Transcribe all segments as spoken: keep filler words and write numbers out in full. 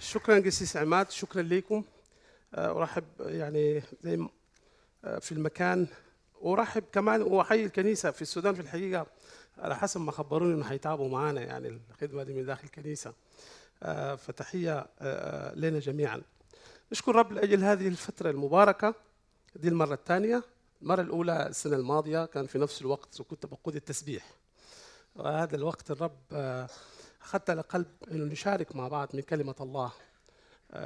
شكرا قسيس عماد، شكرا لكم. ارحب يعني في المكان، ارحب كمان واحيي الكنيسه في السودان. في الحقيقه على حسب ما خبروني انه هيتعبوا معانا يعني الخدمه دي من داخل الكنيسه، فتحيه لنا جميعا. نشكر رب لاجل هذه الفتره المباركه دي المره الثانيه. المره الاولى السنه الماضيه كان في نفس الوقت كنت بقود التسبيح، وهذا الوقت الرب اخذت على قلب انه نشارك مع بعض من كلمه الله.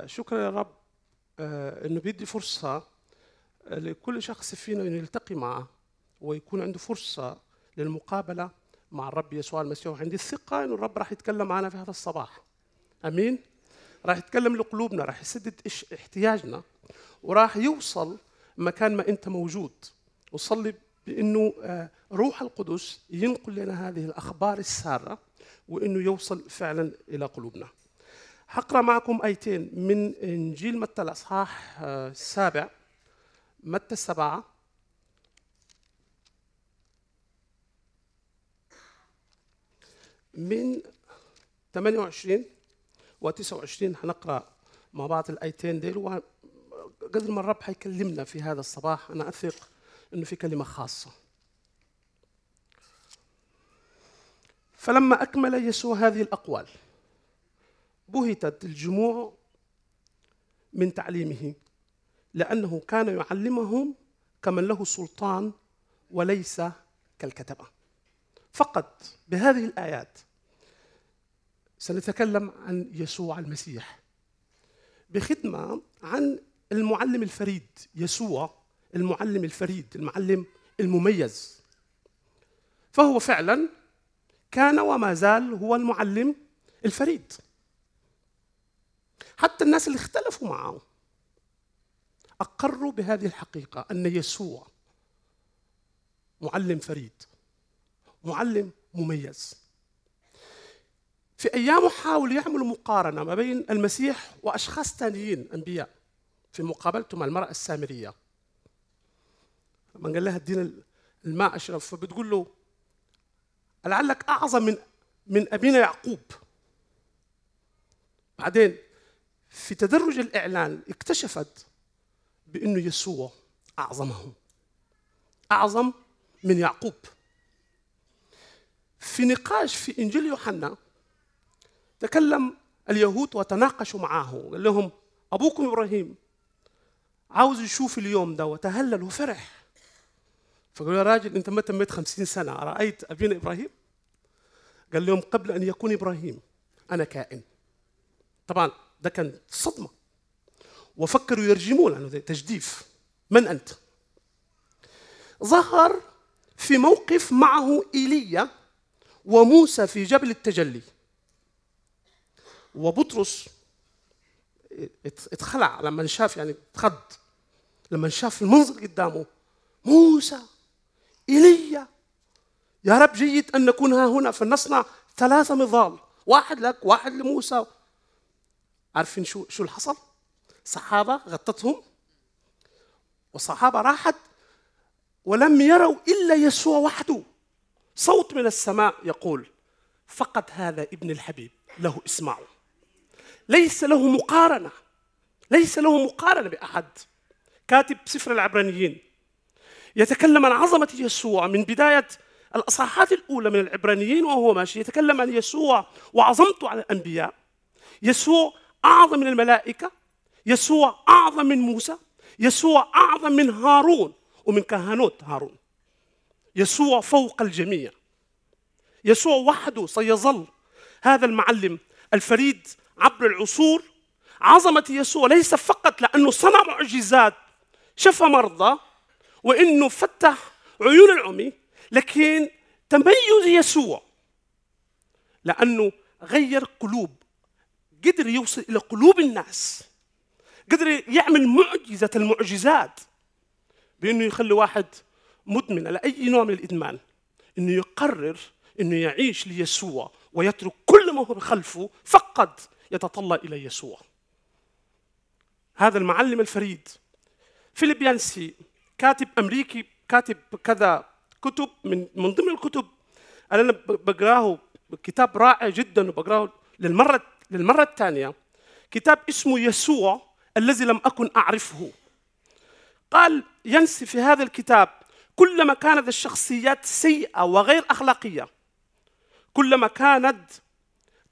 شكرا يا رب انه بيدي فرصه لكل شخص فينا انه يلتقي معه ويكون عنده فرصه للمقابله مع الرب يسوع المسيح. وعندي الثقه انه الرب راح يتكلم معنا في هذا الصباح. امين. راح يتكلم لقلوبنا، راح يسدد احتياجنا، وراح يوصل مكان ما انت موجود. وصلي بانه روح القدس ينقل لنا هذه الاخبار الساره وانه يوصل فعلا الى قلوبنا. هقرا معكم ايتين من انجيل متى الاصحاح السابع، متى السبعه من ثمانية وعشرين وتسعة وعشرين. هنقرا مع بعض الايتين ديل، وقدر ما الرب هيكلمنا في هذا الصباح انا اثق انه في كلمه خاصه. فلما أكمل يسوع هذه الأقوال بهتت الجموع من تعليمه، لأنه كان يعلمهم كمن له سلطان وليس كالكتبة. فقط بهذه الآيات سنتكلم عن يسوع المسيح بخدمة عن المعلم الفريد، يسوع المعلم الفريد، المعلم المميز. فهو فعلاً كان وما زال هو المعلم الفريد. حتى الناس اللي اختلفوا معه أقروا بهذه الحقيقة أن يسوع معلم فريد، معلم مميز. في أيامه حاولوا يعملوا مقارنة ما بين المسيح وأشخاص ثانيين أنبياء في مقابلته مع المرأة السامرية. من قال لها ادينا الماء أشرب، فبتقول له لعلك أعظم من من أبينا يعقوب. بعدين في تدرج الإعلان اكتشفت بأنه يسوع أعظمهم، أعظم من يعقوب. في نقاش في إنجيل يوحنا تكلم اليهود وتناقشوا معاه، قال لهم أبوكم إبراهيم عاوز يشوف اليوم ده، وتهلل وفرح. فقالوا يا راجل أنت ما تميت خمسين سنة، رأيت أبينا إبراهيم؟ قال لهم قبل أن يكون إبراهيم أنا كائن. طبعا ده كان صدمة، وفكروا يرجمون عنه تجديف، من أنت؟ ظهر في موقف معه إيليا وموسى في جبل التجلي، وبطرس اتخلع لما شاف، يعني اتخض لما شاف المنظر قدامه، موسى إيليا. يا رب جيد أن نكون ها هنا فلنصنع ثلاثة مظال، واحد لك واحد لموسى. عارفين شو شو اللي حصل؟ سحابة غطتهم، والسحابة راحت، ولم يروا إلا يسوع وحده. صوت من السماء يقول فقد هذا ابن الحبيب، له اسمعوا. ليس له مقارنة، ليس له مقارنة بأحد. كاتب سفر العبرانيين يتكلم عن عظمة يسوع من بداية الأصحاحات الأولى من العبرانيين، وهو ماشي يتكلم عن يسوع وعظمته على الأنبياء. يسوع أعظم من الملائكة، يسوع أعظم من موسى، يسوع أعظم من هارون ومن كهنوت هارون. يسوع فوق الجميع، يسوع وحده سيظل هذا المعلم الفريد عبر العصور. عظمة يسوع ليس فقط لأنه صنع معجزات، شفى مرضى، وإنه فتح عيون العمي، لكن تميز يسوع لأنه غير قلوب، قدر يوصل إلى قلوب الناس، قدر يعمل معجزة المعجزات بأنه يخلي واحد مدمن على أي نوع من الإدمان أنه يقرر أنه يعيش ليسوع ويترك كل ما هو خلفه، فقد يتطلع إلى يسوع. هذا المعلم الفريد. فيليب ينسي كاتب أمريكي كاتب كذا كتب من من ضمن الكتب اللي انا بقراه، كتاب رائع جدا وبقراه للمره للمره الثانيه، كتاب اسمه يسوع الذي لم أكن أعرفه. قال ينسي في هذا الكتاب: كلما كانت الشخصيات سيئة وغير أخلاقية، كلما كانت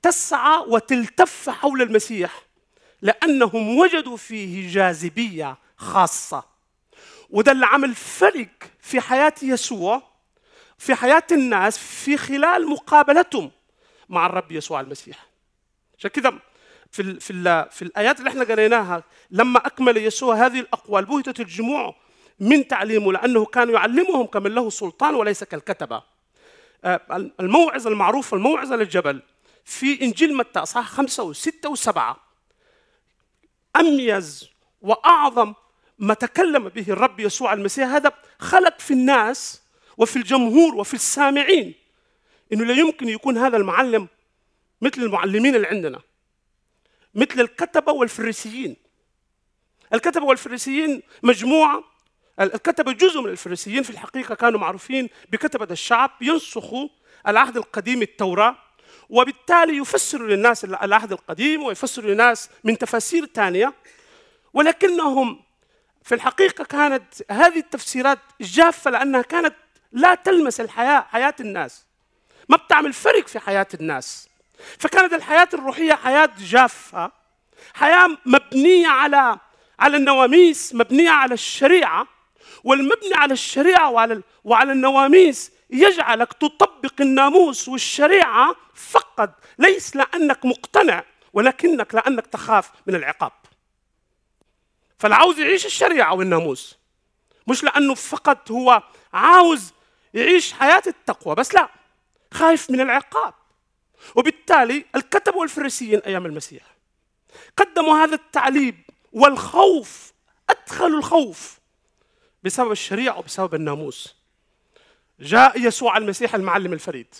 تسعى وتلتف حول المسيح، لأنهم وجدوا فيه جاذبية خاصة. وده اللي عمل فلق في حياة يسوع، في حياة الناس، في خلال مقابلتهم مع الرب يسوع المسيح. عشان كده في ال في ال في الآيات اللي احنا قريناها، لما أكمل يسوع هذه الأقوال بهتت الجموع من تعليمه، لأنه كان يعلمهم كمن له سلطان وليس كالكتبة. الموعظة المعروفة، الموعظة على الجبل، في إنجيل متى أصحاح خمسة وستة وسبعة، أميز وأعظم ما تكلم به الرب يسوع المسيح هذا خلق في الناس وفي الجمهور وفي السامعين إنه لا يمكن يكون هذا المعلم مثل المعلمين اللي عندنا، مثل الكتبة والفريسيين. الكتبة والفريسيين مجموعة، الكتبة جزء من الفريسيين في الحقيقة، كانوا معروفين بكتبة الشعب، ينسخوا العهد القديم التوراة، وبالتالي يفسروا للناس العهد القديم ويفسروا للناس من تفاسير ثانية، ولكنهم في الحقيقة كانت هذه التفسيرات جافة لأنها كانت لا تلمس الحياة، حياة الناس ما بتعمل فرق في حياة الناس. فكانت الحياة الروحية حياة جافة، حياة مبنية على على النواميس، مبنية على الشريعة، والمبني على الشريعة وعلى وعلى النواميس يجعلك تطبق الناموس والشريعة فقط، ليس لأنك مقتنع ولكنك لأنك تخاف من العقاب. فالعاوز يعيش الشريعة والناموس، مش لأنه فقط هو عاوز يعيش حياة التقوى بس، لا، خايف من العقاب. وبالتالي الكتبة والفريسيين أيام المسيح قدموا هذا التعليم والخوف، أدخلوا الخوف بسبب الشريعة وبسبب الناموس. جاء يسوع المسيح المعلم الفريد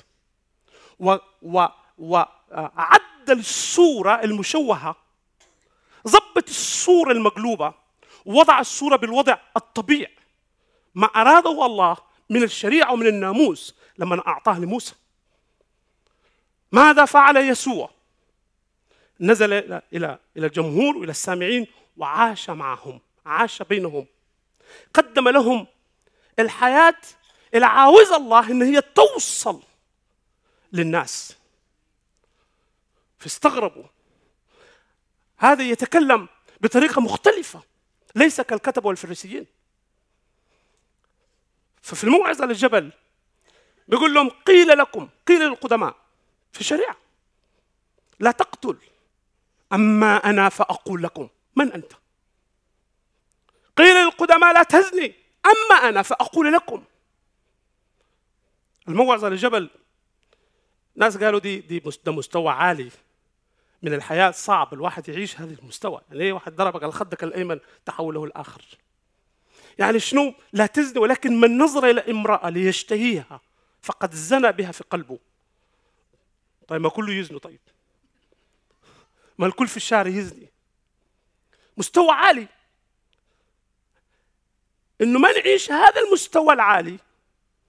وعدل الصورة المشوهة، ضبط الصورة المقلوبة، وضع الصورة بالوضع الطبيعي، ما أراده الله من الشريعة ومن الناموس لما أعطاه لموسى. ماذا فعل يسوع؟ نزل إلى إلى إلى الجمهور وإلى السامعين وعاش معهم، عاش بينهم، قدم لهم الحياة اللي عاوز الله إن هي توصل للناس. فاستغربوا، هذا يتكلم بطريقة مختلفة ليس كالكتبة والفريسيين. ففي الموعظة على الجبل بيقول لهم: قيل لكم، قيل للقدماء في الشريعة لا تقتل، أما أنا فأقول لكم، من أنت؟ قيل للقدماء لا تزني، أما أنا فأقول لكم. الموعظة للجبل ناس قالوا دي دي ده مستوى عالي من الحياة، صعب الواحد يعيش هذا المستوى. يعني إيه واحد ضربك على خدك الأيمن تحوله الآخر؟ يعني شنو لا تزني ولكن من نظر إلى امرأة ليشتهيها فقد زنى بها في قلبه. طيب ما كله يزني، طيب ما الكل في الشارع يزني. مستوى عالي، انه ما نعيش هذا المستوى العالي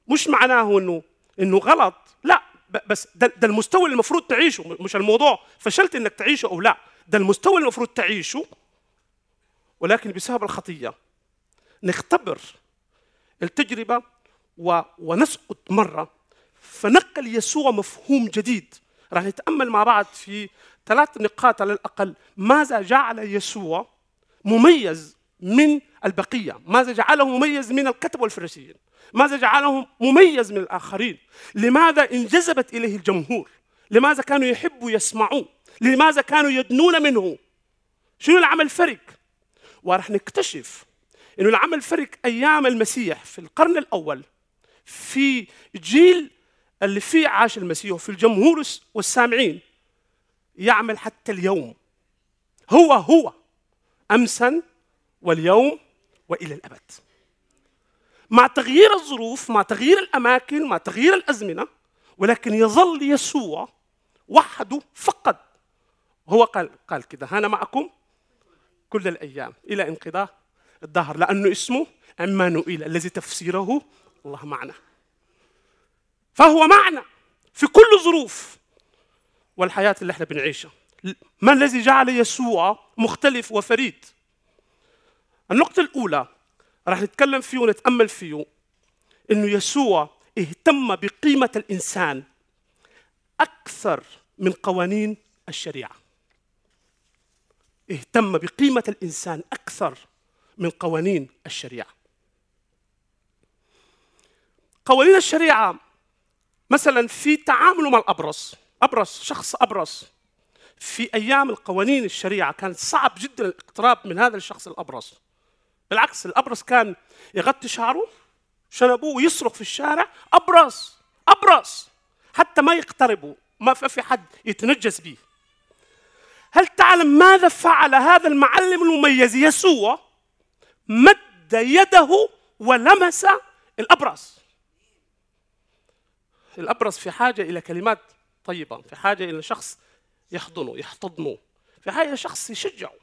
مش معناه انه انه غلط، لا، بس ده, ده المستوى اللي المفروض تعيشه، مش الموضوع فشلت انك تعيشه او لا، ده المستوى اللي المفروض تعيشه. ولكن بسبب الخطية نختبر التجربة و... ونسقط مرة. فنقل يسوع مفهوم جديد، راح نتأمل مع بعض في ثلاث نقاط على الأقل. ماذا جعل يسوع مميز من البقية؟ ماذا جعله مميز من الكتبة والفريسيين؟ ماذا جعله مميز من الآخرين؟ لماذا انجذبت إليه الجمهور؟ لماذا كانوا يحبوا يسمعوه؟ لماذا كانوا يدنون منه؟ شنو العمل فرق؟ وراح نكتشف إنه العمل فرق أيام المسيح في القرن الأول، في جيل اللي فيه عاش المسيح في الجمهور والسامعين، يعمل حتى اليوم، هو هو أمسا واليوم وإلى الأبد. مع تغيير الظروف، مع تغيير الأماكن، مع تغيير الأزمنة، ولكن يظل يسوع وحده فقط. هو قال قال كده: أنا معكم كل الأيام إلى انقضاء الدهر، لأنه اسمه أمانوئيل الذي تفسيره الله معنا. فهو معنا في كل ظروف والحياة اللي احنا بنعيشها. ما الذي جعل يسوع مختلف وفريد؟ النقطة الأولى راح نتكلم فيه ونتأمل فيه إنه يسوع اهتم بقيمة الإنسان أكثر من قوانين الشريعة. اهتم بقيمة الإنسان أكثر من قوانين الشريعة. قوانين الشريعة مثلا في تعامله مع الأبرص، أبرص شخص أبرص، في أيام القوانين الشريعة كان صعب جدا الاقتراب من هذا الشخص الأبرص. بالعكس الأبرص كان يغطي شعره شنبوه ويصرخ في الشارع أبرص أبرص حتى ما يقتربوا، ما في حد يتنجس به. هل تعلم ماذا فعل هذا المعلم المميز يسوع؟ مد يده ولمس الأبرص. الأبرص في حاجة إلى كلمات طيبة، في حاجة إلى شخص يحضنه يحتضنه، في حاجة إلى شخص يشجعه.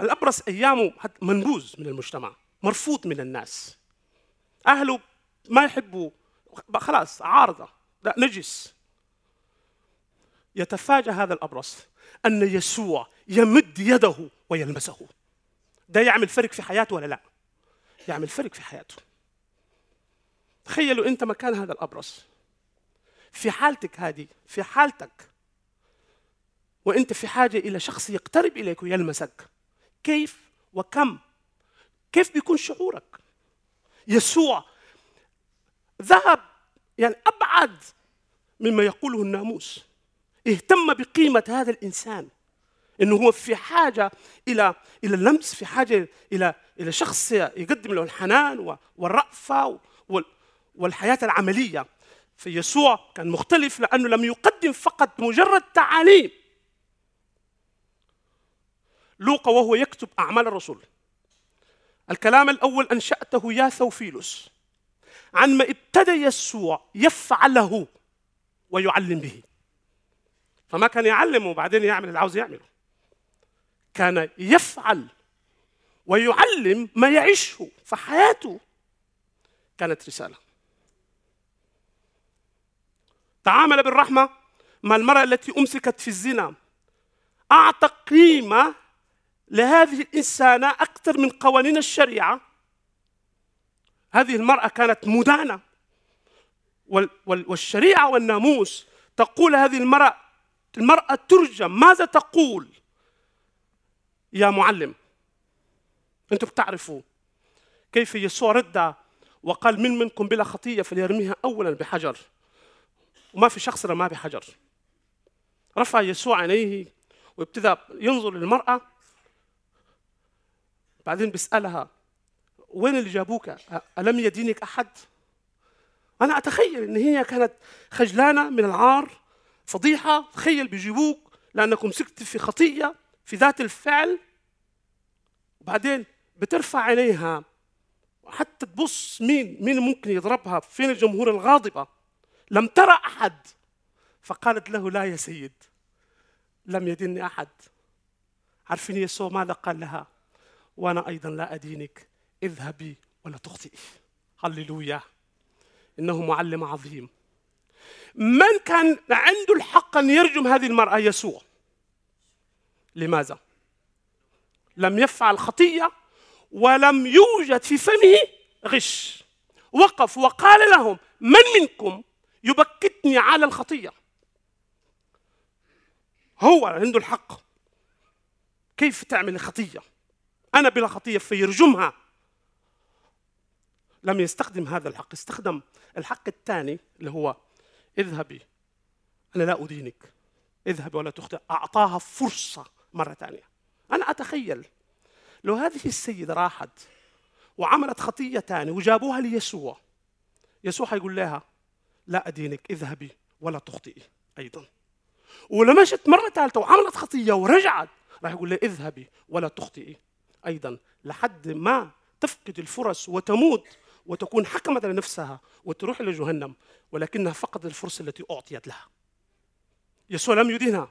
الأبرص أيامه منبوذ من المجتمع، مرفوض من الناس، أهله ما يحبوا، خلاص عارضة، لا نجس. يتفاجأ هذا الأبرص أن يسوع يمد يده ويلمسه. ده يعمل فرق في حياته ولا لا؟ يعمل فرق في حياته. تخيلوا أنت مكان هذا الأبرص، في حالتك هذه، في حالتك، وأنت في حاجة إلى شخص يقترب إليك ويلمسك. كيف وكم؟ كيف بيكون شعورك؟ يسوع ذهب يعني أبعد مما يقوله الناموس. اهتم بقيمة هذا الإنسان، إنه هو في حاجة إلى إلى اللمس، في حاجة إلى إلى شخص يقدم له الحنان والرأفة والحياة العملية. فيسوع كان مختلف لأنه لم يقدم فقط مجرد تعاليم. لوقا وهو يكتب أعمال الرسل، الكلام الأول أنشأته يا ثوفيلوس، عن ما ابتدى يسوع يفعله ويعلم به. فما كان يعلم وبعدين يعمل اللي عاوز يعمله، كان يفعل ويعلم ما يعيشه. فحياته كانت رسالة. تعامل بالرحمة مع المرأة التي أمسكت في الزنا، أعطى قيمة لهذه الإنسانة أكثر من قوانين الشريعة. هذه المرأة كانت مدانة، والشريعة والناموس تقول هذه المرأة المرأة ترجم. ماذا تقول يا معلم؟ أنتم بتعرفوا كيف يسوع رد وقال من منكم بلا خطية فليرميها أولا بحجر، وما في شخص رمى بحجر. رفع يسوع عينيه وابتدى ينظر للمرأة، بعدين بيسألها وين اللي جابوك؟ ألم يدينك أحد؟ أنا أتخيل إن هي كانت خجلانة من العار، فضيحة. تخيل بيجيبوك لأنكم سكت في خطية، في ذات الفعل. وبعدين بترفع عينيها حتى تبص مين مين ممكن يضربها، فين الجمهور الغاضبة. لم ترى أحد، فقالت له لا يا سيد لم يدني أحد. عارفين يسوع ماذا قال لها؟ وأنا أيضا لا أدينك، اذهبي ولا تخطئي. هللويا، إنه معلم عظيم. من كان عنده الحق أن يرجم هذه المرأة؟ يسوع. لماذا؟ لم يفعل خطية ولم يوجد في فمه غش. وقف وقال لهم من منكم يبكتني على الخطية؟ هو عنده الحق. كيف تعمل الخطية؟ أنا بلا خطية فيرجمها. لم يستخدم هذا الحق، استخدم الحق الثاني اللي هو اذهبي أنا لا أدينك، اذهبي ولا تخطئ. أعطاها فرصة مرة ثانية. أنا أتخيل لو هذه السيدة راحت وعملت خطية ثانية وجابوها ليسوع، يسوع يقول لها لا أدينك، اذهبي ولا تخطئي أيضا. ولمشت مرة ثالثة وعملت خطية ورجعت، راح يقول لها اذهبي ولا تخطئي أيضا، لحد ما تفقد الفرص وتموت وتكون حكمت على نفسها وتروح إلى جهنم، ولكنها فقدت الفرصة التي أعطيت لها. يسوع لم يدينها.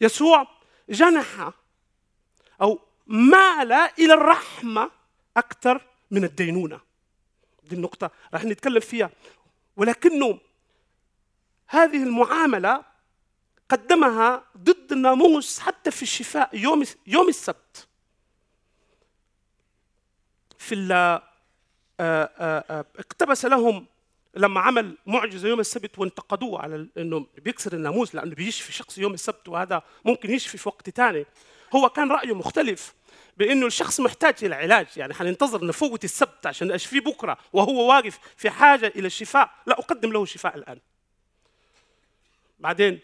يسوع جنح أو مال إلى الرحمة أكثر من الدينونة. دي النقطة راح نتكلم فيها. ولكنه هذه المعاملة قدمها ضد الناموس حتى في الشفاء يوم يوم السبت. في ال اقتبس لهم لما عمل معجزة يوم السبت وانتقدوه على إنه بيكسر الناموس لأنه بيشفي شخص يوم السبت وهذا ممكن يشفي في وقت ثاني. هو كان رأيه مختلف بأنه الشخص محتاج إلى علاج، يعني حننتظر نفوت السبت عشان أشفيه بكرة وهو واقف في حاجة إلى الشفاء، لا أقدم له الشفاء الآن. بعدين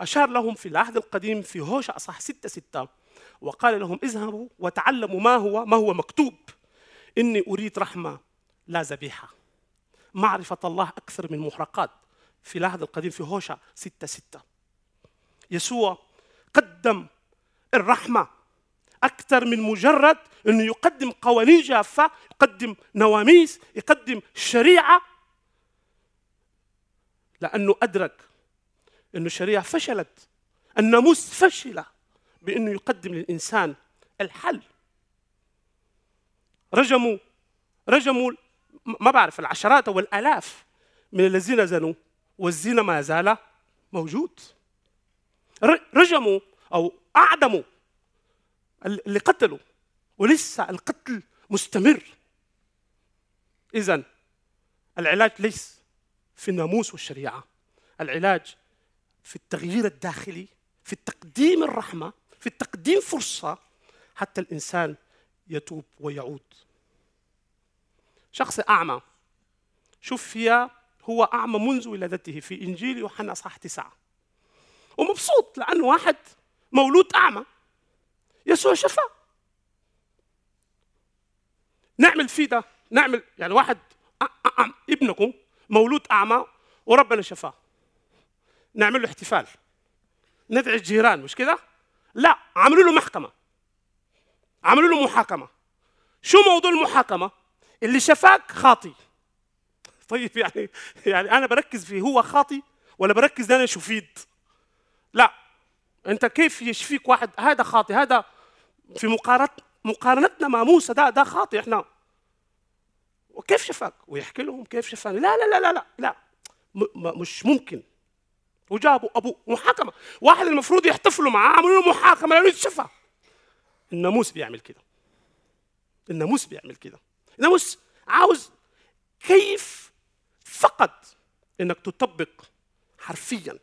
أشار لهم في العهد القديم في هوشع أصحاح ستة ستة وقال لهم اذهبوا وتعلموا ما هو ما هو مكتوب، إني أريد رحمة لا ذبيحة، معرفة الله أكثر من محرقات. في العهد القديم في هوشع ستة ستة يسوع قدم الرحمة أكثر من مجرد إنه يقدم قوانين جافة، يقدم نواميس، يقدم شريعة، لأنه أدرك إنه الشريعة فشلت، الناموس فشل بإنه يقدم للإنسان الحل. رجموا رجموا ما بعرف العشرات والآلاف من الذين زنوا والزنا ما زال موجود. رجموا أو أعدموا اللي قتلوا ولسه القتل مستمر. إذن العلاج ليس في الناموس والشريعة، العلاج في التغيير الداخلي، في تقديم الرحمة، في تقديم فرصة حتى الإنسان يتوب ويعود. شخص أعمى، شوف فيها هو أعمى منذ ولادته في إنجيل يوحنا أصحاح تسعة، ومبسوط لأنه واحد مولود أعمى يسوع شفاه. نعمل فيه ده، نعمل يعني واحد ابنكم مولود أعمى وربنا شفاه، نعمل له احتفال، ندعي الجيران، مش كده؟ لا، عملوا له محكمة، عملوا له محاكمة. شو موضوع المحاكمة؟ اللي شفاك خاطي. طيب يعني يعني أنا بركز فيه هو خاطي ولا بركز أنا شفيت؟ لا، أنت كيف يشفيك واحد هذا خاطي؟ هذا في مقارنة مقارنتنا مع موسى ده ده خاطي إحنا. وكيف شفاك؟ ويحكي لهم كيف شفاني؟ لا لا لا لا لا م مش ممكن. وجابوا أبوه محاكمة، واحد المفروض يحتفلوا معاه عملوا له محاكمة لأنه يتشفى. الناموس بيعمل كده، الناموس بيعمل كده، الناموس عاوز كيف فقط إنك تطبق حرفياً.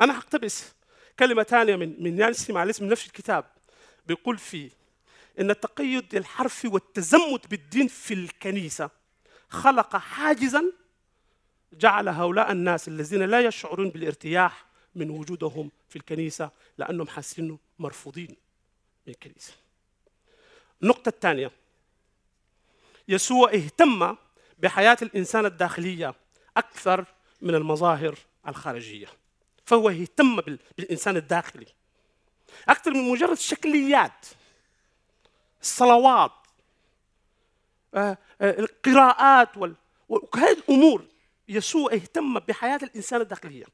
أنا هقتبس كلمة ثانية من من ينسي مع الاسم من نفس الكتاب، بيقول فيه إن التقيد الحرفي والتزمت بالدين في الكنيسة خلق حاجزاً جعل هؤلاء الناس الذين لا يشعرون بالارتياح من وجودهم في الكنيسة لأنهم حاسين مرفوضين من الكنيسة. النقطة الثانية، يسوع اهتم بحياة الإنسان الداخلية أكثر من المظاهر الخارجية، فهو اهتم بالإنسان الداخلي أكثر من مجرد الشكليات، الصلوات، القراءات وهذه الأمور. يسوع اهتم بحياة الإنسان الداخلية.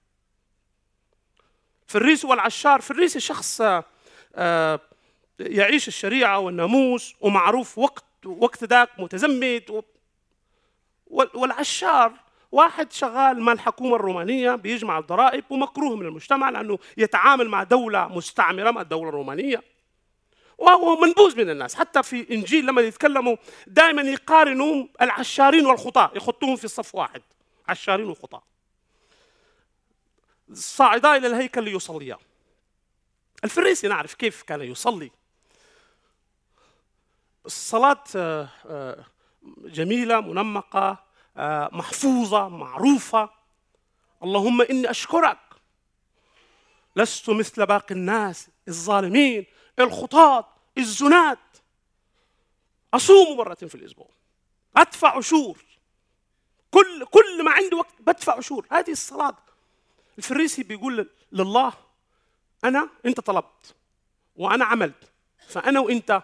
في الريس والعشار، في الريس شخص يعيش الشريعة والناموس ومعروف وقت وقت ذاك متزمت، والعشار واحد شغال مع الحكومة الرومانية بيجمع الضرائب ومكروه من المجتمع لأنه يتعامل مع دولة مستعمرة، مع الدولة الرومانية، وهو منبوذ من الناس. حتى في إنجيل لما يتكلموا دائما يقارنوا العشارين والخطاة، يحطوهم في صف واحد، عشارين وخطاة، صاعدا إلى الهيكل ليصليا. الفريسي نعرف كيف كان يصلي، الصلاة جميلة منمقة محفوظة معروفة، اللهم إني أشكرك لست مثل باقي الناس الظالمين الخطاة الزنات، أصوم مرة في الأسبوع، أدفع عشور، كل كل ما عندي وقت بدفع عشور. هذه الصلاة. الفريسي بيقول لله أنا أنت طلبت وأنا عملت، فأنا وأنت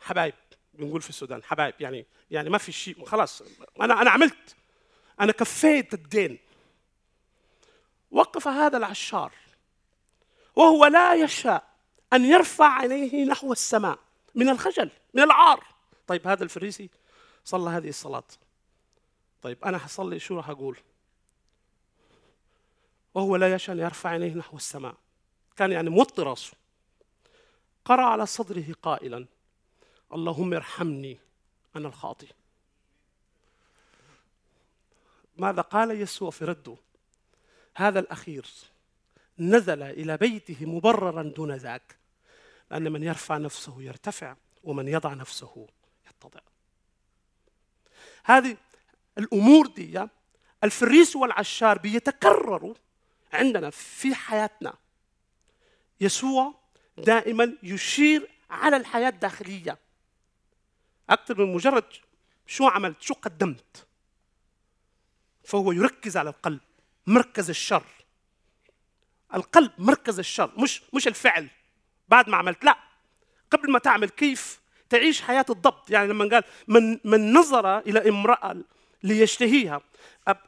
حبايب، بنقول في السودان حبايب، يعني يعني ما في شيء، خلاص أنا أنا عملت، أنا كفيت الدين. وقف هذا العشار وهو لا يشاء أن يرفع عليه نحو السماء من الخجل من العار. طيب هذا الفريسي صلى هذه الصلاة، طيب أنا هصلي شو راح أقول؟ وهو لا يشأن يرفع عليه نحو السماء، كان يعني موطي راسه. قرأ على صدره قائلا: اللهم ارحمني أنا الخاطئ. ماذا قال يسوع في رده؟ هذا الأخير نزل إلى بيته مبرراً دون ذاك، لأن من يرفع نفسه يرتفع ومن يضع نفسه يتضع. هذه الأمور دي الفريس والعشار بيتكرروا عندنا في حياتنا. يسوع دائماً يشير على الحياة الداخلية أكثر من مجرد شو عملت شو قدمت، فهو يركز على القلب، مركز الشر. القلب مركز الشر، مش مش الفعل بعد ما عملت، لا، قبل ما تعمل كيف تعيش حياة الضبط. يعني لما قال من من نظر إلى امرأة ليشتهيها،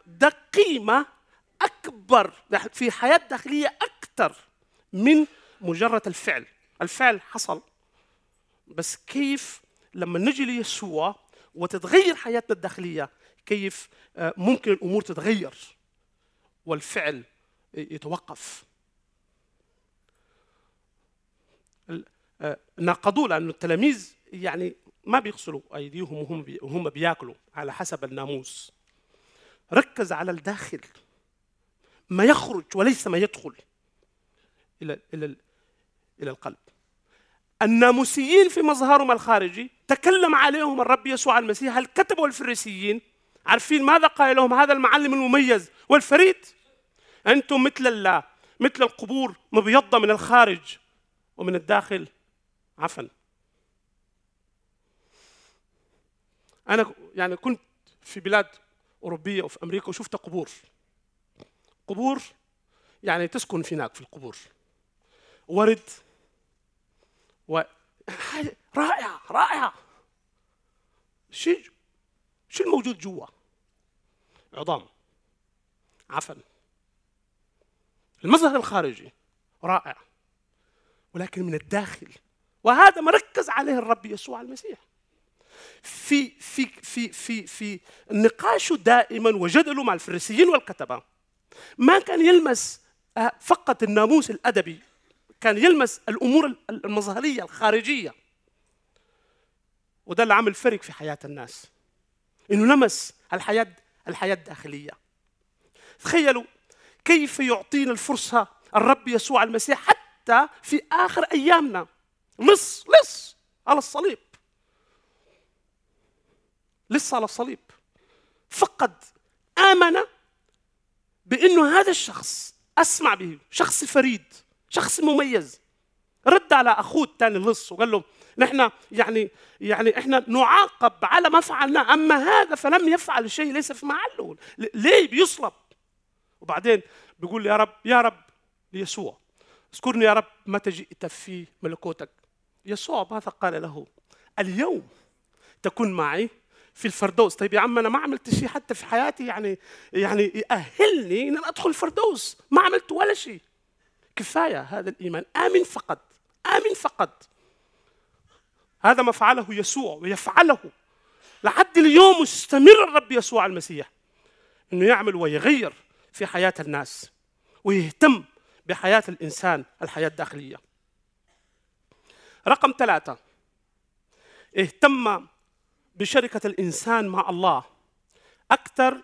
ده قيمة أكبر في حياة داخلية أكثر من مجرد الفعل. الفعل حصل، بس كيف لما نجي ليسوع وتتغير حياتنا الداخلية كيف ممكن الأمور تتغير والفعل يتوقف. ناقضوا لأن التلاميذ يعني ما بيغسلوا أيديهم وهم بي وهم بياكلوا على حسب الناموس. ركز على الداخل، ما يخرج وليس ما يدخل إلى إلى إلى القلب. الناموسيين في مظهرهم الخارجي تكلم عليهم الرب يسوع المسيح. الكتبة والفريسيين عارفين ماذا قال لهم هذا المعلم المميز والفريد؟ أنتم مثل الله، مثل القبور مبيضة من الخارج ومن الداخل عفن. أنا يعني كنت في بلاد أوروبية وفي أمريكا وشفت قبور، قبور يعني تسكن هناك في القبور، ورد و رائعة رائعة. شيء شو الموجود جوا؟ عظام، عفن. المظهر الخارجي رائع، ولكن من الداخل، وهذا ما ركز عليه الرب يسوع المسيح في في في في في نقاشه دائما وجدله مع الفريسيين والكتبة. ما كان يلمس فقط الناموس الأدبي، كان يلمس الأمور المظهرية الخارجية، وده اللي عمل فرق في حياة الناس، إنه لمس الحياة الحياة الداخلية. تخيلوا كيف يعطينا الفرصة الرب يسوع المسيح حتى في آخر أيامنا. لص لص على الصليب، لص على الصليب، فقد آمن بأنه هذا الشخص أسمع به، شخص فريد، شخص مميز. رد على أخوه الثاني لص وقال له نحن يعني يعني احنا نعاقب على ما فعلنا، اما هذا فلم يفعل شيء ليس في محله، ليه بيصلب؟ وبعدين بيقول يا رب يا رب ليسوع اذكرني يا رب متى جئت في ملكوتك. يسوع ماذا قال له؟ اليوم تكون معي في الفردوس. طيب يا عم انا ما عملت شيء حتى في حياتي يعني يعني يأهلني ان ادخل الفردوس، ما عملت ولا شيء. كفايه هذا الايمان، امن فقط، امن فقط. هذا ما فعله يسوع ويفعله لحد اليوم. مستمر الرب يسوع المسيح أنه يعمل ويغير في حياة الناس ويهتم بحياة الإنسان، الحياة الداخلية. رقم ثلاثة، اهتم بشركة الإنسان مع الله أكثر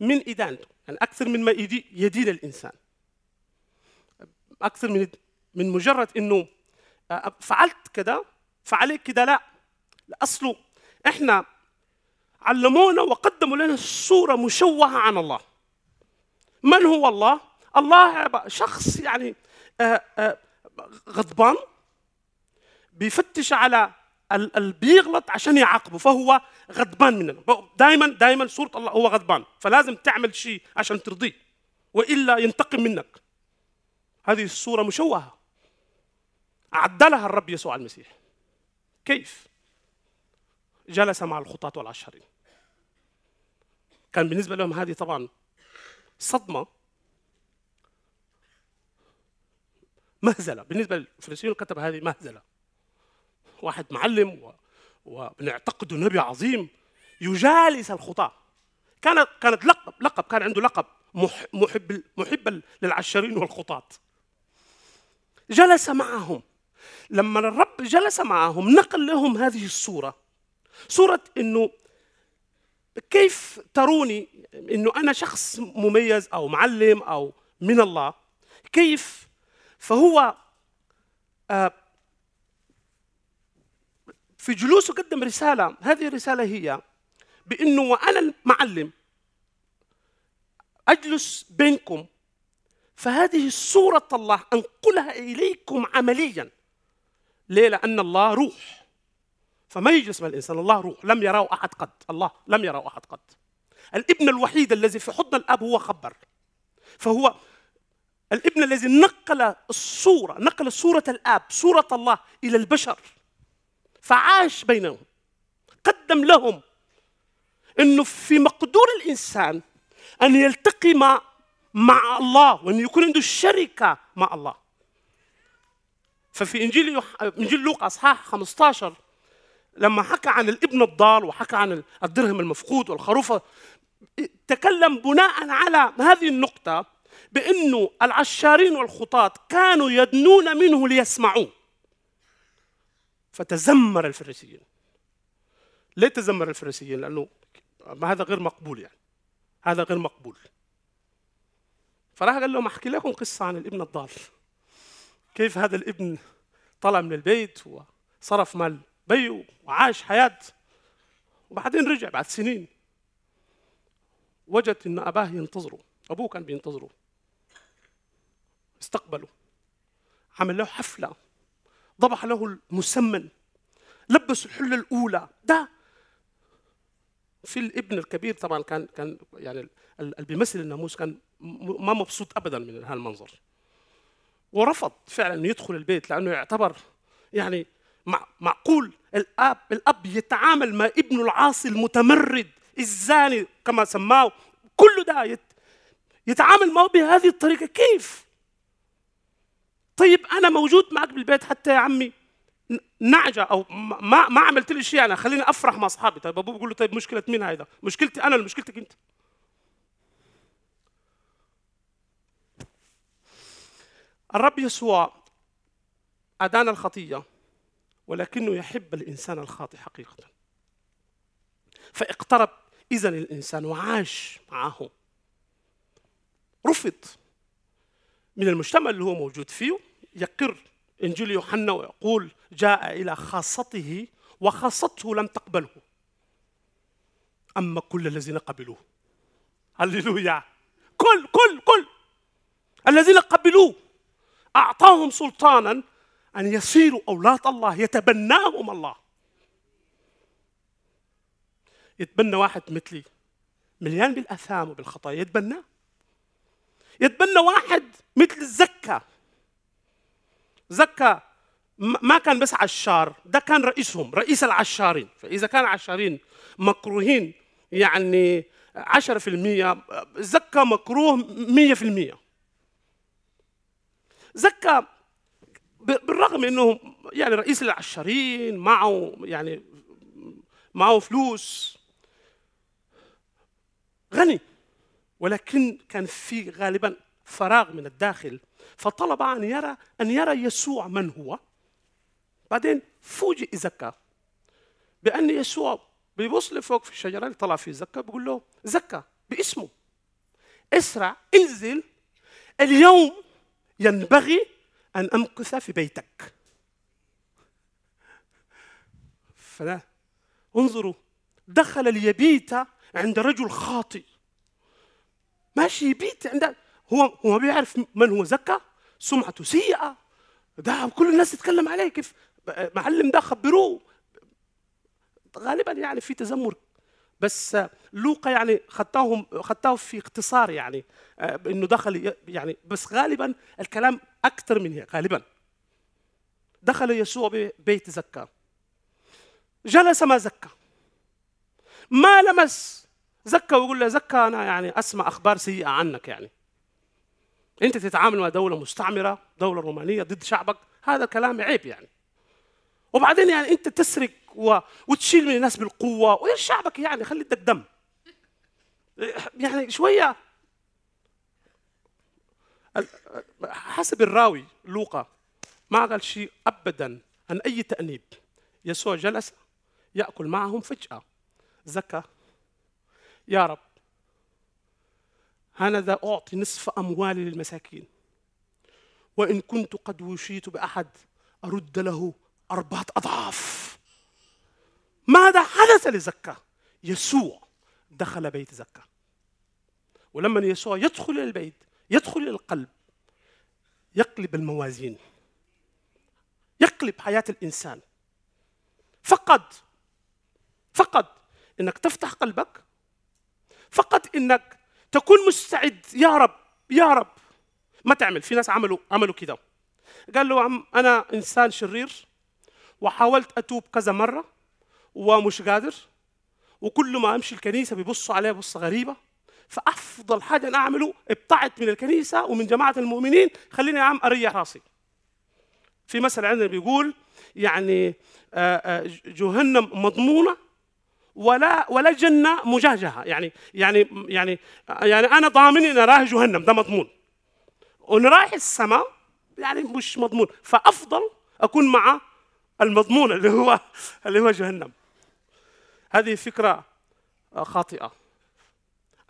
من إدانته، يعني أكثر من ما يدين الإنسان، أكثر من من مجرد أنه فعلت كده فعليك كده. لا، أصله إحنا علمونا وقدموا لنا صورة مشوهة عن الله. من هو الله؟ الله شخص يعني آآ آآ غضبان بيفتش على اللي بيغلط عشان يعاقبه، فهو غضبان مننا دائما. دائما صورة الله هو غضبان، فلازم تعمل شيء عشان ترضيه وإلا ينتقم منك. هذه الصورة مشوهة عدلها الرب يسوع المسيح. كيف؟ جلس مع الخطاة والعشارين. كان بالنسبة لهم هذه طبعا صدمة، مهزلة بالنسبة للفريسيين، كتب هذه مهزلة. واحد معلم ونعتقده نبي عظيم يجالس الخطاة. كانت كانت لقب لقب كان عنده لقب محب محب للعشارين والخطاة. جلس معهم. لما الرب جلس معهم نقل لهم هذه الصورة، صورة إنه كيف تروني إنه أنا شخص مميز أو معلم أو من الله. كيف؟ فهو في جلوسه قدم رسالة، هذه الرسالة هي بأنه وأنا المعلم أجلس بينكم، فهذه صورة الله أنقلها إليكم عملياً. ليه؟ لأن الله روح، فما يجسم الإنسان، الله روح، لم يراه أحد قد، الله لم يراه أحد قد. الابن الوحيد الذي في حضن الأب هو خبر، فهو الابن الذي نقل الصورة، نقل صورة الآب، صورة الله إلى البشر، فعاش بينهم. قدم لهم أنه في مقدور الإنسان أن يلتقي مع مع الله، وأن يكون عنده شركة مع الله. ففي إنجيل يوح... إنجيل لوقا أصحاح خمسة عشر لما حكى عن الابن الضال وحكى عن الدرهم المفقود والخروفة، تكلم بناء على هذه النقطة بأنه العشارين والخطاة كانوا يدنون منه ليسمعوا. فتزمر الفريسيين. ليه تزمر الفريسيين؟ لأنه هذا غير مقبول، يعني هذا غير مقبول. فراح قال لهم أحكي لكم قصة عن الابن الضال، كيف هذا الابن طلع من البيت وصرف مال بيه وعاش حياة، وبعدين رجع بعد سنين وجد أن أباه ينتظره، أبوه كان بينتظره، استقبله، عمل له حفلة، ضبح له المسمن، لبس الحلة الأولى. ده في الابن الكبير طبعا كان كان يعني اللي بيمثل الناموس كان ما مبسوط أبدا من هالمنظر، ورفض فعلا أن يدخل البيت، لأنه يعتبر يعني معقول الأب الأب يتعامل مع ابنه العاصي المتمرد الزاني كما سماه، كل ده يتعامل معه بهذه الطريقة. كيف؟ طيب أنا موجود معك بالبيت حتى يا عمي نعجة، أو ما ما عملت لي شيء، أنا خليني أفرح مع أصحابي. طيب أبوه بيقول له طيب مشكلة مين هيدا؟ مشكلتي أنا ولا مشكلتك أنت؟ الرب يسوع أدان الخطية، ولكنه يحب الإنسان الخاطئ حقيقة. فاقترب إذن الإنسان وعاش معه. رفض من المجتمع اللي هو موجود فيه. يقر إنجيل يوحنا ويقول جاء إلى خاصته وخاصته لم تقبله، أما كل الذين قبلوه. هللويا. كل كل كل الذين قبلوه أعطاهم سلطاناً أن يصيروا أولاد الله، يتبناهم الله. يتبنى واحد مثلي مليان بالأثام وبالخطايا، يتبناه. يتبنى واحد مثل زكا. زكا ما كان بس عشار، ده كان رئيسهم، رئيس العشارين. فإذا كان عشارين مكروهين يعني عشرة في المية، زكا مكروه مية في المية. زكا بالرغم انه يعني رئيس العشارين، معه يعني معه فلوس، غني، ولكن كان في غالبا فراغ من الداخل، فطلب ان يرى ان يرى يسوع من هو. بعدين فوجئ زكا بان يسوع بيبص لفوق في الشجره اللي طلع فيه زكا، بيقول له زكا باسمه، اسرع انزل، اليوم ينبغي أن أمكث في بيتك. فلا انظروا، دخل ليبيت عند رجل خاطئ، ماشي يبيت عند، هو هو بيعرف من هو زكا، سمعته سيئة، ده كل الناس تتكلم عليه، كيف معلم ده، خبروه. غالبا يعني في تذمر، بس لوقا يعني خطاهم خطاه في اختصار، يعني انه دخل يعني، بس غالبا الكلام اكثر من هيك. غالبا دخل يسوع ببيت زكا، جلس مع زكا، ما لمس زكا ويقول له زكا انا يعني اسمع اخبار سيئه عنك، يعني انت تتعامل مع دوله مستعمره، دوله رومانيه ضد شعبك، هذا كلام عيب يعني. وبعدين يعني انت تسرق و... وتشيل من الناس بالقوه، وايش شعبك يعني؟ خلي يدك دم يعني شويه. حسب الراوي لوقا ما قال شيء ابدا عن اي تانيب. يسوع جلس ياكل معهم، فجاه زكى: يا رب، هذا أعطي نصف أموالي للمساكين، وإن كنت قد وشيت بأحد أرد له أربعة أضعاف. ماذا حدث لزكا؟ يسوع دخل بيت زكا، ولما يسوع يدخل إلى البيت، يدخل إلى القلب، يقلب الموازين، يقلب حياة الإنسان. فقط فقط إنك تفتح قلبك، فقط إنك تكون مستعد. يا رب يا رب ما تعمل. في ناس عملوا عملوا كده، قال له: عم انا انسان شرير، وحاولت اتوب كذا مره ومش قادر، وكل ما امشي الكنيسه بيبصوا عليا بصه غريبه، فافضل حاجه انا اعمله ابتعد من الكنيسه ومن جماعه المؤمنين، خليني يا عم اريح راسي. في مثل عندنا بيقول يعني جهنم مضمونه ولا ولا جنة مجهجهة، يعني يعني يعني يعني أنا ضامن إن رايح جهنم، ده مضمون، وإن رايح السماء يعني مش مضمون، فأفضل أكون مع المضمون اللي هو اللي هو جهنم. هذه فكرة خاطئة.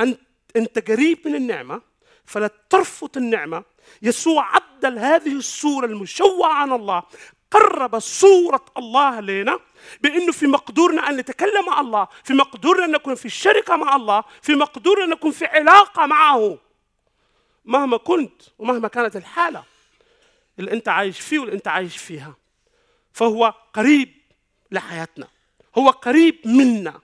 أنت أنت قريب من النعمة، فلا ترفض النعمة. يسوع عدل هذه الصورة المشوهة عن الله، قرب صورة الله لنا، بأنه في مقدورنا أن نتكلم مع الله، في مقدورنا أن نكون في شركة مع الله، في مقدورنا أن نكون في علاقة معه مهما كنت ومهما كانت الحالة اللي أنت عايش فيه واللي أنت عايش فيها. فهو قريب لحياتنا، هو قريب منا،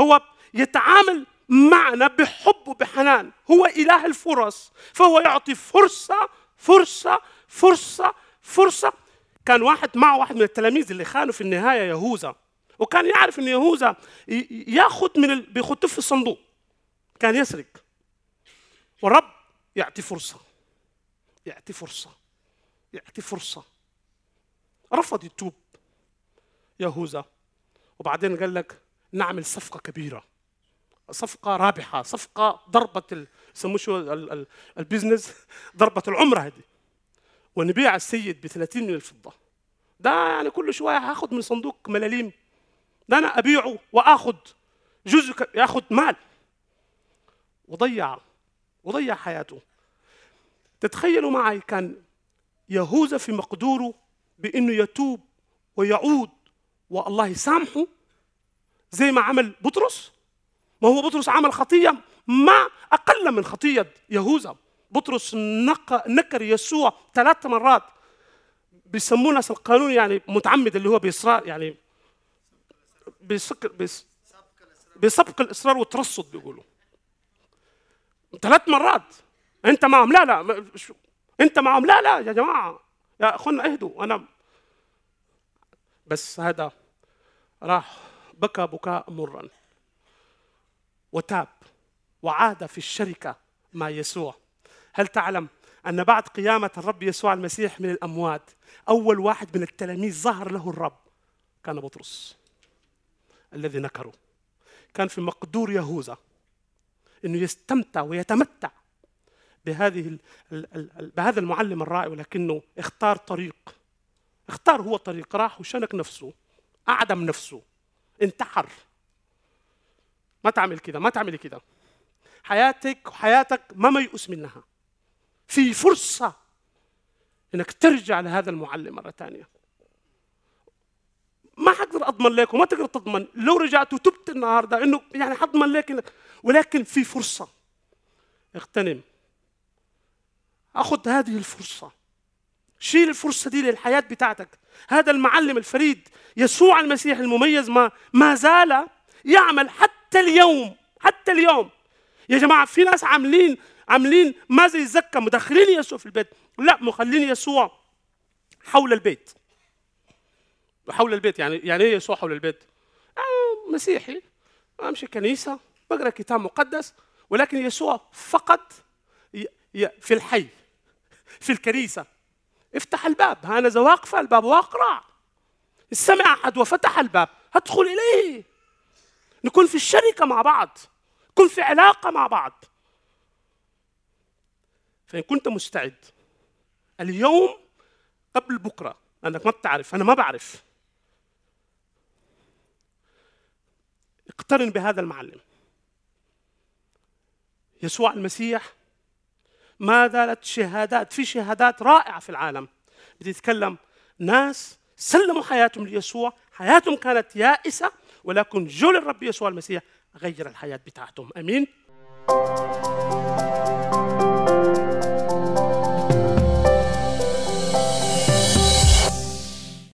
هو يتعامل معنا بحب وبحنان، هو إله الفرص، فهو يعطي فرصة فرصة فرصة فرصة. كان واحد معه واحد من التلاميذ اللي خانوا في النهايه يهوذا، وكان يعرف ان يهوذا ياخذ من ال... بيخطف في الصندوق، كان يسرق، والرب يعطي فرصه يعطي فرصه يعطي فرصه. رفض يتوب يهوذا، وبعدين قال لك نعمل صفقه كبيره، صفقه رابحه، صفقه ضربه ال... يسموه شو ال... ال... البيزنس ضربه العمره هذه، ونبيع السيد ب ثلاثين من الفضة. ده يعني كل شوية هاخد من صندوق ملاليم، ده أنا أبيعه وآخد جزء، ياخد مال، وضيع وضيع حياته. تتخيلوا معي، كان يهوذا في مقدوره بأنه يتوب ويعود والله يسامحه زي ما عمل بطرس. ما هو بطرس عمل خطية ما أقل من خطية يهوذا. بطرس نكر يسوع ثلاث مرات، بيسموه ناس القانون يعني متعمد، اللي هو بإصرار يعني بيسبق بيس الإصرار والترصد، بيقولوا ثلاث مرات أنت معهم، لا لا أنت معهم، لا لا يا جماعة، يا أخونا اهدوا. أنا بس هذا راح بكى بكاء مرا وتاب وعاد في الشركة مع يسوع. هل تعلم أن بعد قيامة الرب يسوع المسيح من الأموات، أول واحد من التلاميذ ظهر له الرب كان بطرس الذي نكره. كان في مقدور يهوذا أنه يستمتع ويتمتع بهذه بهذا المعلم الرائع، ولكنه اختار طريق، اختار هو طريق، راح وشنك نفسه، أعدم نفسه، انتحر. ما تعمل كده، ما تعمل كده. حياتك وحياتك ما ميؤوس منها. في فرصة إنك ترجع لهذا المعلم مرة ثانية. ما حقدر أضمن لك وما تقدر تضمن، لو رجعت وتبت النهاردة إنه يعني حضمن لك، ولكن في فرصة اغتنم، أخذ هذه الفرصة، شيل الفرصة دي للحياة بتاعتك. هذا المعلم الفريد يسوع المسيح المميز ما ما زال يعمل حتى اليوم، حتى اليوم. يا جماعة في ناس عاملين عاملين ما زي الزكا، مدخلين يسوع في البيت، لا مخلين يسوع حول البيت. حول البيت يعني يعني ايه يسوع حول البيت؟ آه مسيحي، امشي كنيسه، بقرا كتاب مقدس، ولكن يسوع فقط في الحي، في الكنيسة، افتح الباب، ها أنا ذا واقف الباب واقرع، استمع أحد وفتح الباب هدخل إليه. نكون في الشركة مع بعض، نكون في علاقة مع بعض. فإن كنت مستعد اليوم قبل بكرة، أنك ما بتعرف، أنا ما بعرف، اقترن بهذا المعلم يسوع المسيح. ما زالت شهادات، في شهادات رائعة في العالم بتتكلم ناس سلموا حياتهم ليسوع، حياتهم كانت يائسة، ولكن جول الرب يسوع المسيح غير الحياة بتاعتهم. أمين.